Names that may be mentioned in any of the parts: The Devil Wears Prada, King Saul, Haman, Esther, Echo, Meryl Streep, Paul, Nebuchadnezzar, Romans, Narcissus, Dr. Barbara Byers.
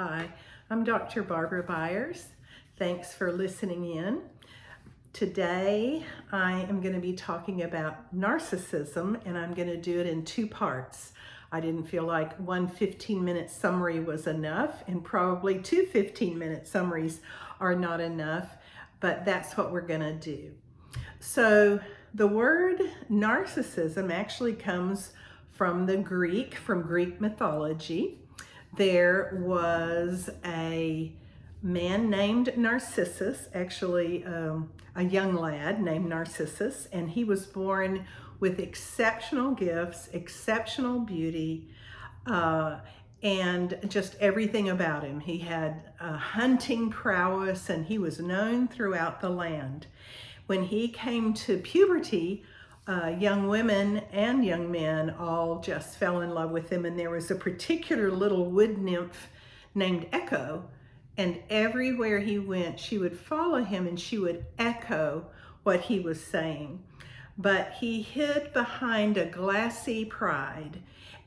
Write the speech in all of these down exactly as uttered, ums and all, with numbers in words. Hi, I'm Doctor Barbara Byers. Thanks for listening in. Today I am going to be talking about narcissism, and I'm going to do it in two parts. I didn't feel like one fifteen minute summary was enough, and probably two fifteen minute summaries are not enough, but that's what we're going to do. So the word narcissism actually comes from the Greek, from Greek mythology. There was a man named Narcissus, actually um, a young lad named Narcissus, and he was born with exceptional gifts, exceptional beauty, uh, and just everything about him. He had uh, hunting prowess, and he was known throughout the land. When he came to puberty, uh, young women and young men all just fell in love with him, and there was a particular little wood nymph named Echo, and everywhere he went, she would follow him and she would echo what he was saying. But he hid behind a glassy pride,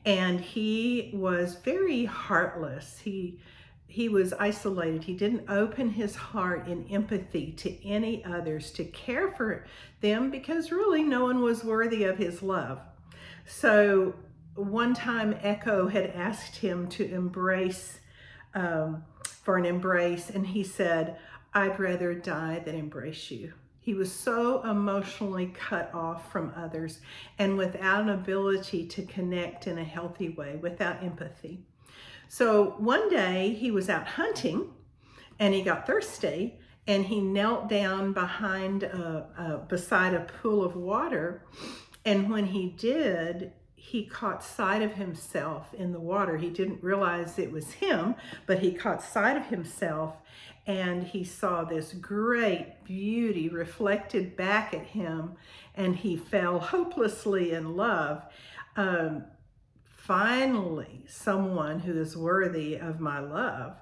and he was very heartless. He He was isolated. He didn't open his heart in empathy to any others, to care for them, because really no one was worthy of his love. So one time Echo had asked him to embrace, um, for an embrace, and he said, "I'd rather die than embrace you." He was so emotionally cut off from others and without an ability to connect in a healthy way, without empathy. So one day he was out hunting and he got thirsty, and he knelt down behind a, a, beside a pool of water, and when he did, he caught sight of himself in the water. He didn't realize it was him, but he caught sight of himself, and he saw this great beauty reflected back at him, and he fell hopelessly in love. Um, Finally, someone who is worthy of my love.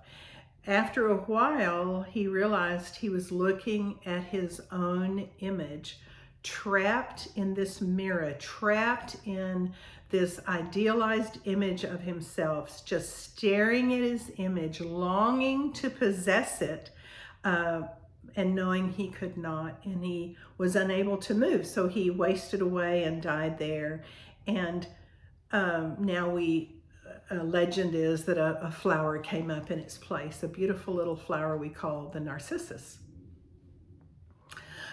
After a while, he realized he was looking at his own image, trapped in this mirror, trapped in this idealized image of himself, just staring at his image, longing to possess it, uh, and knowing he could not, and he was unable to move. So he wasted away and died there. And Um, now we, a legend is that a, a flower came up in its place, a beautiful little flower we call the narcissus.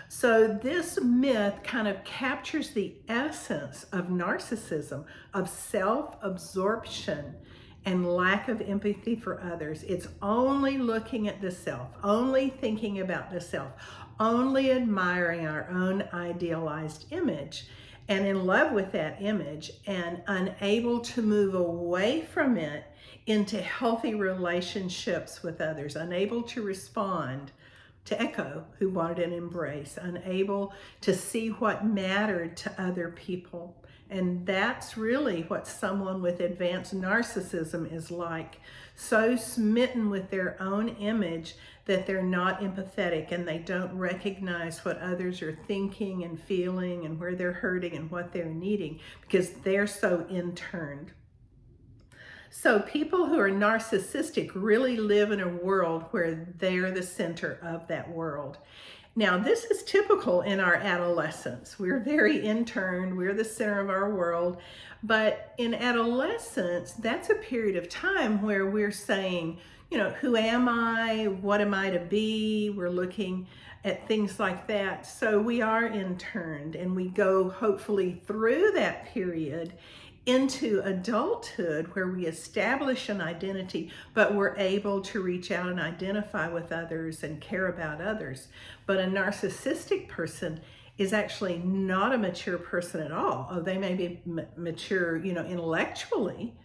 So this myth kind of captures the essence of narcissism, of self-absorption and lack of empathy for others. It's only looking at the self, only thinking about the self, only admiring our own idealized image, and in love with that image, and unable to move away from it into healthy relationships with others, unable to respond to Echo, who wanted an embrace, unable to see what mattered to other people. And that's really what someone with advanced narcissism is like, so smitten with their own image that they're not empathetic, and they don't recognize what others are thinking and feeling and where they're hurting and what they're needing, because they're so interned. So people who are narcissistic really live in a world where they're the center of that world. Now, this is typical in our adolescence. We're very interned, we're the center of our world, but in adolescence, that's a period of time where we're saying, you know, who am I? What am I to be? We're looking at things like that. So we are interned, and we go hopefully through that period into adulthood where we establish an identity, but we're able to reach out and identify with others and care about others. But a narcissistic person is actually not a mature person at all. Oh, they may be m- mature, you know, intellectually,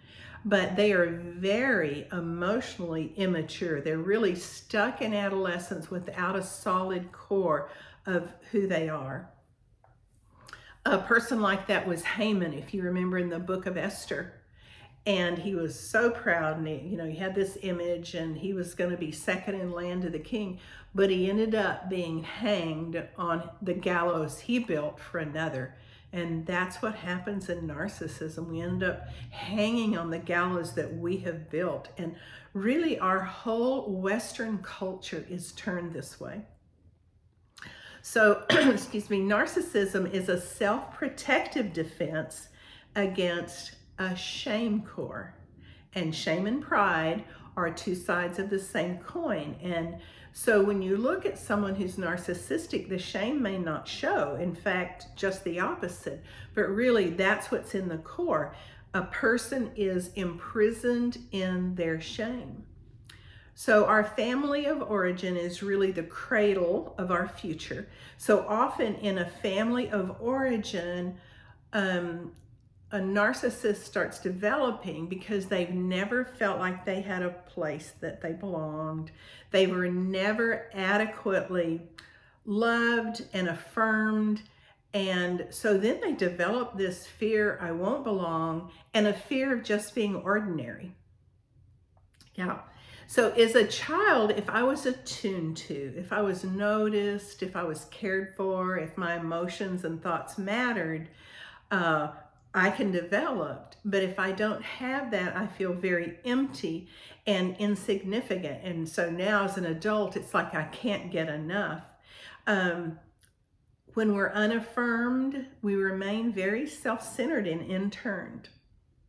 but they are very emotionally immature. They're really stuck in adolescence without a solid core of who they are. A person like that was Haman, if you remember, in the book of Esther. And he was so proud, and he, you know, he had this image, and he was going to be second in land to the king, but he ended up being hanged on the gallows he built for another. And that's what happens in narcissism. We end up hanging on the gallows that we have built. And really, our whole Western culture is turned this way. So, excuse me, narcissism is a self-protective defense against a shame core. And shame and pride are two sides of the same coin. And so when you look at someone who's narcissistic, the shame may not show. In fact, just the opposite. But really, that's what's in the core. A person is imprisoned in their shame. So our family of origin is really the cradle of our future. So often in a family of origin, um, a narcissist starts developing because they've never felt like they had a place that they belonged. They were never adequately loved and affirmed. And so then they develop this fear, I won't belong, and a fear of just being ordinary. Yeah. So as a child, if I was attuned to, if I was noticed, if I was cared for, if my emotions and thoughts mattered, uh, I can develop, but if I don't have that, I feel very empty and insignificant. And so now as an adult, it's like I can't get enough. Um, when we're unaffirmed, we remain very self-centered and interned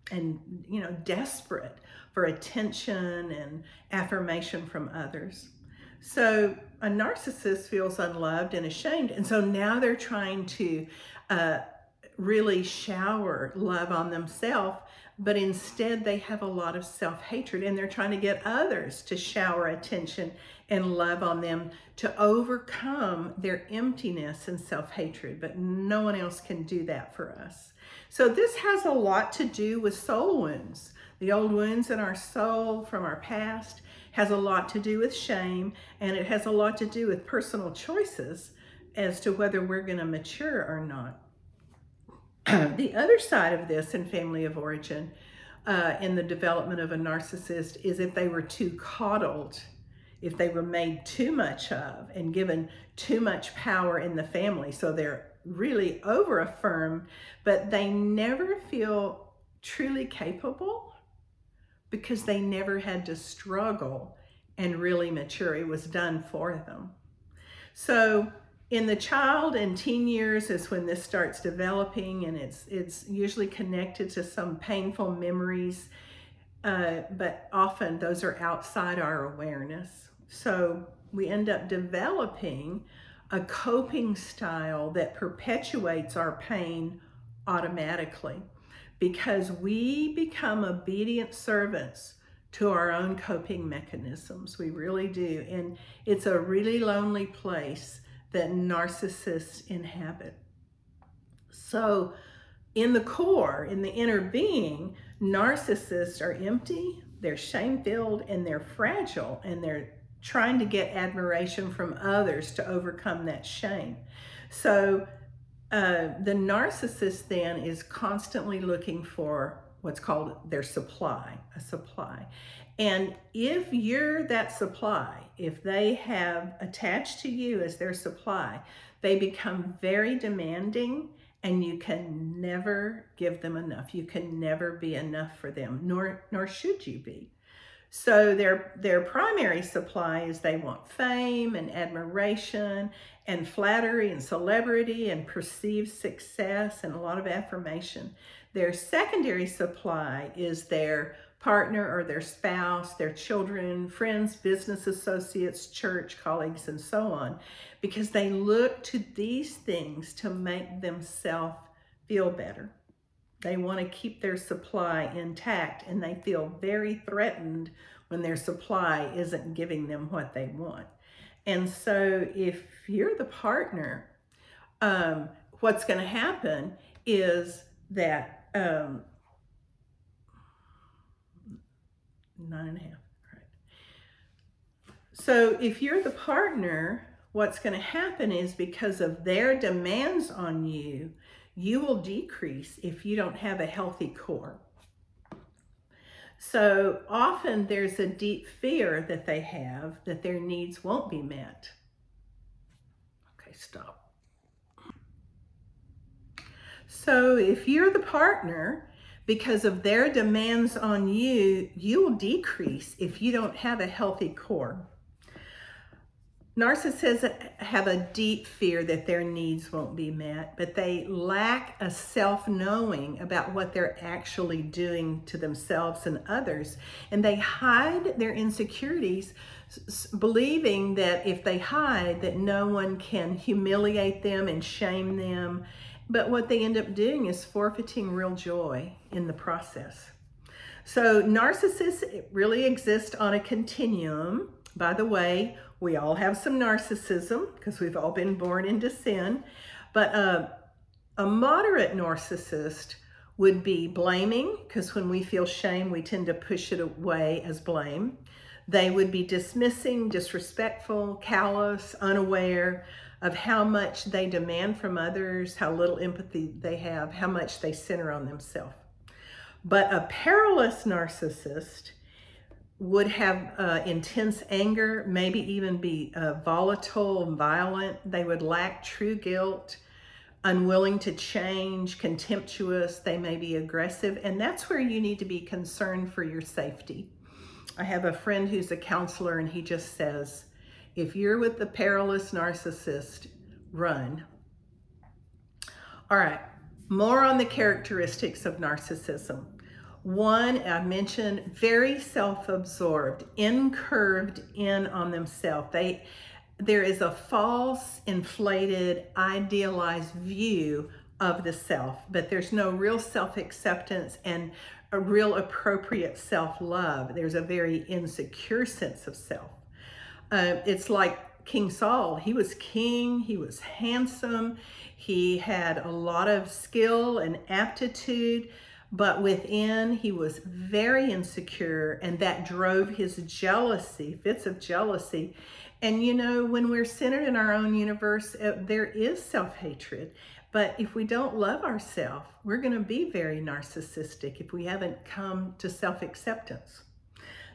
and, you know, desperate for attention and affirmation from others. So a narcissist feels unloved and ashamed. And so now they're trying to, uh, really shower love on themselves, but instead they have a lot of self-hatred, and they're trying to get others to shower attention and love on them to overcome their emptiness and self-hatred, but no one else can do that for us. So this has a lot to do with soul wounds. The old wounds in our soul from our past has a lot to do with shame, and it has a lot to do with personal choices as to whether we're going to mature or not. The other side of this in family of origin, uh, in the development of a narcissist, is if they were too coddled, if they were made too much of and given too much power in the family. So they're really over-affirmed, but they never feel truly capable because they never had to struggle and really mature. It was done for them. So in the child and teen years is when this starts developing, and it's it's usually connected to some painful memories, uh, but often those are outside our awareness. So we end up developing a coping style that perpetuates our pain automatically because we become obedient servants to our own coping mechanisms. We really do, and it's a really lonely place that narcissists inhabit. So in the core, in the inner being, narcissists are empty, they're shame-filled, and they're fragile, and they're trying to get admiration from others to overcome that shame. So uh, the narcissist then is constantly looking for what's called their supply, a supply. And if you're that supply, if they have attached to you as their supply, they become very demanding, and you can never give them enough. You can never be enough for them, nor nor should you be. So their their primary supply is they want fame and admiration and flattery and celebrity and perceived success and a lot of affirmation. Their secondary supply is their partner or their spouse, their children, friends, business associates, church, colleagues, and so on, because they look to these things to make themselves feel better. They want to keep their supply intact, and they feel very threatened when their supply isn't giving them what they want. And so if you're the partner, um, what's going to happen is that um, Nine and a half, right. So if you're the partner, what's going to happen is because of their demands on you, you will decrease if you don't have a healthy core. So often there's a deep fear that they have that their needs won't be met. Okay, stop. So if you're the partner, because of their demands on you, you will decrease if you don't have a healthy core. Narcissists have a deep fear that their needs won't be met, but they lack a self-knowing about what they're actually doing to themselves and others. And they hide their insecurities, believing that if they hide, that no one can humiliate them and shame them. But what they end up doing is forfeiting real joy in the process. So narcissists really exist on a continuum. By the way, we all have some narcissism because we've all been born into sin. But uh, a moderate narcissist would be blaming, because when we feel shame, we tend to push it away as blame. They would be dismissing, disrespectful, callous, unaware of how much they demand from others, how little empathy they have, how much they center on themselves. But a perilous narcissist would have uh, intense anger, maybe even be uh, volatile and violent. They would lack true guilt, unwilling to change, contemptuous. They may be aggressive, and that's where you need to be concerned for your safety. I have a friend who's a counselor, and he just says, if you're with the perilous narcissist, run. All right, more on the characteristics of narcissism. One, I mentioned, very self-absorbed, in curved in on themselves. They, there is a false, inflated, idealized view of the self, but there's no real self-acceptance and a real appropriate self-love. There's a very insecure sense of self. Uh, it's like King Saul. He was king, he was handsome, he had a lot of skill and aptitude, but within he was very insecure, and that drove his jealousy, fits of jealousy. And you know, when we're centered in our own universe, uh, there is self-hatred. But if we don't love ourselves, we're gonna be very narcissistic if we haven't come to self-acceptance.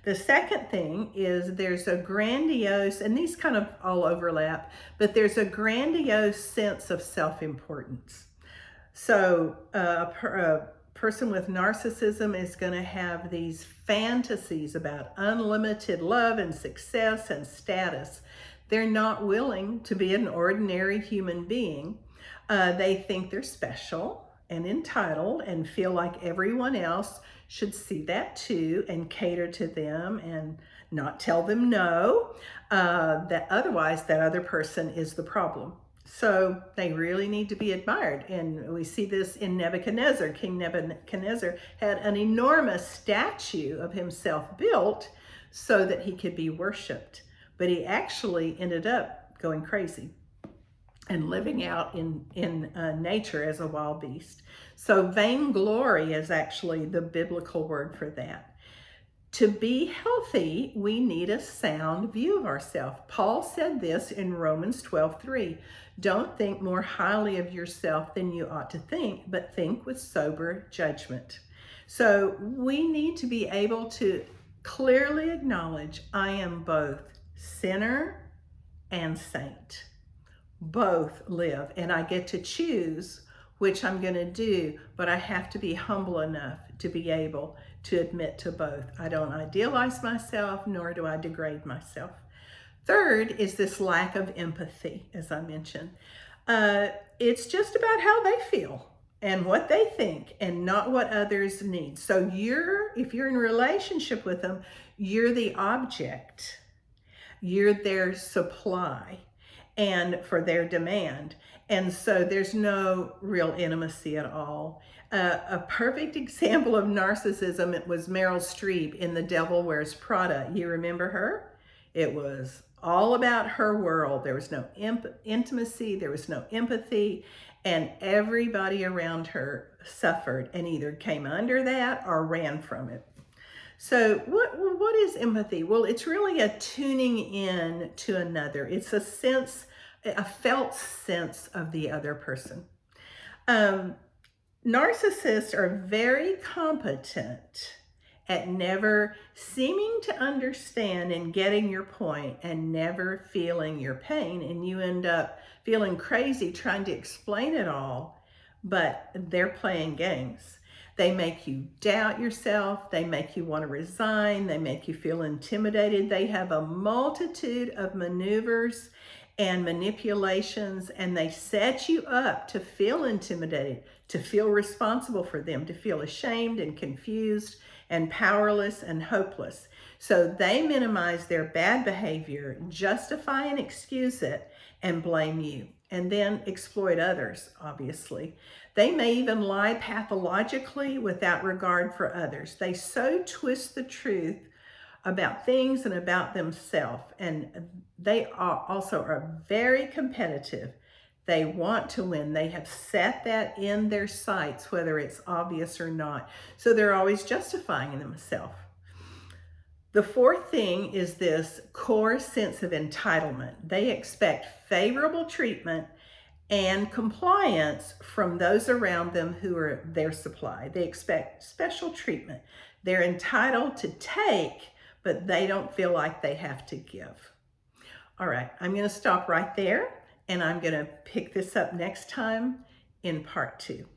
The second thing is there's a grandiose, and these kind of all overlap, but there's a grandiose sense of self-importance. So uh, a person with narcissism is gonna have these fantasies about unlimited love and success and status. They're not willing to be an ordinary human being. Uh, they think they're special and entitled and feel like everyone else should see that too and cater to them and not tell them no, uh, that otherwise that other person is the problem. So they really need to be admired. And we see this in Nebuchadnezzar. King Nebuchadnezzar had an enormous statue of himself built so that he could be worshiped, but he actually ended up going crazy and living out in, in uh, nature as a wild beast. So vainglory is actually the biblical word for that. To be healthy, we need a sound view of ourselves. Paul said this in Romans twelve three. Don't think more highly of yourself than you ought to think, but think with sober judgment. So we need to be able to clearly acknowledge, I am both sinner and saint. Both live, and I get to choose which I'm going to do, but I have to be humble enough to be able to admit to both. I don't idealize myself, nor do I degrade myself. Third is this lack of empathy, as I mentioned. Uh, it's just about how they feel and what they think and not what others need. So you're, if you're in a relationship with them, you're the object. You're their supply and for their demand. And so there's no real intimacy at all. Uh, a perfect example of narcissism, it was Meryl Streep in The Devil Wears Prada. You remember her? It was all about her world. There was no imp- intimacy, there was no empathy, and everybody around her suffered and either came under that or ran from it. So what what is empathy? Well, it's really a tuning in to another. It's a sense, a felt sense of the other person. Um, narcissists are very competent at never seeming to understand and getting your point and never feeling your pain. And you end up feeling crazy trying to explain it all, but they're playing games. They make you doubt yourself. They make you want to resign. They make you feel intimidated. They have a multitude of maneuvers and manipulations, and they set you up to feel intimidated, to feel responsible for them, to feel ashamed and confused and powerless and hopeless. So they minimize their bad behavior, justify and excuse it, and blame you, and then exploit others, obviously. They may even lie pathologically without regard for others. They so twist the truth about things and about themselves, and they are also are very competitive. They want to win. They have set that in their sights, whether it's obvious or not. So they're always justifying themselves. The fourth thing is this core sense of entitlement. They expect favorable treatment and compliance from those around them who are their supply. They expect special treatment. They're entitled to take, but they don't feel like they have to give. All right, I'm going to stop right there, and I'm going to pick this up next time in part two.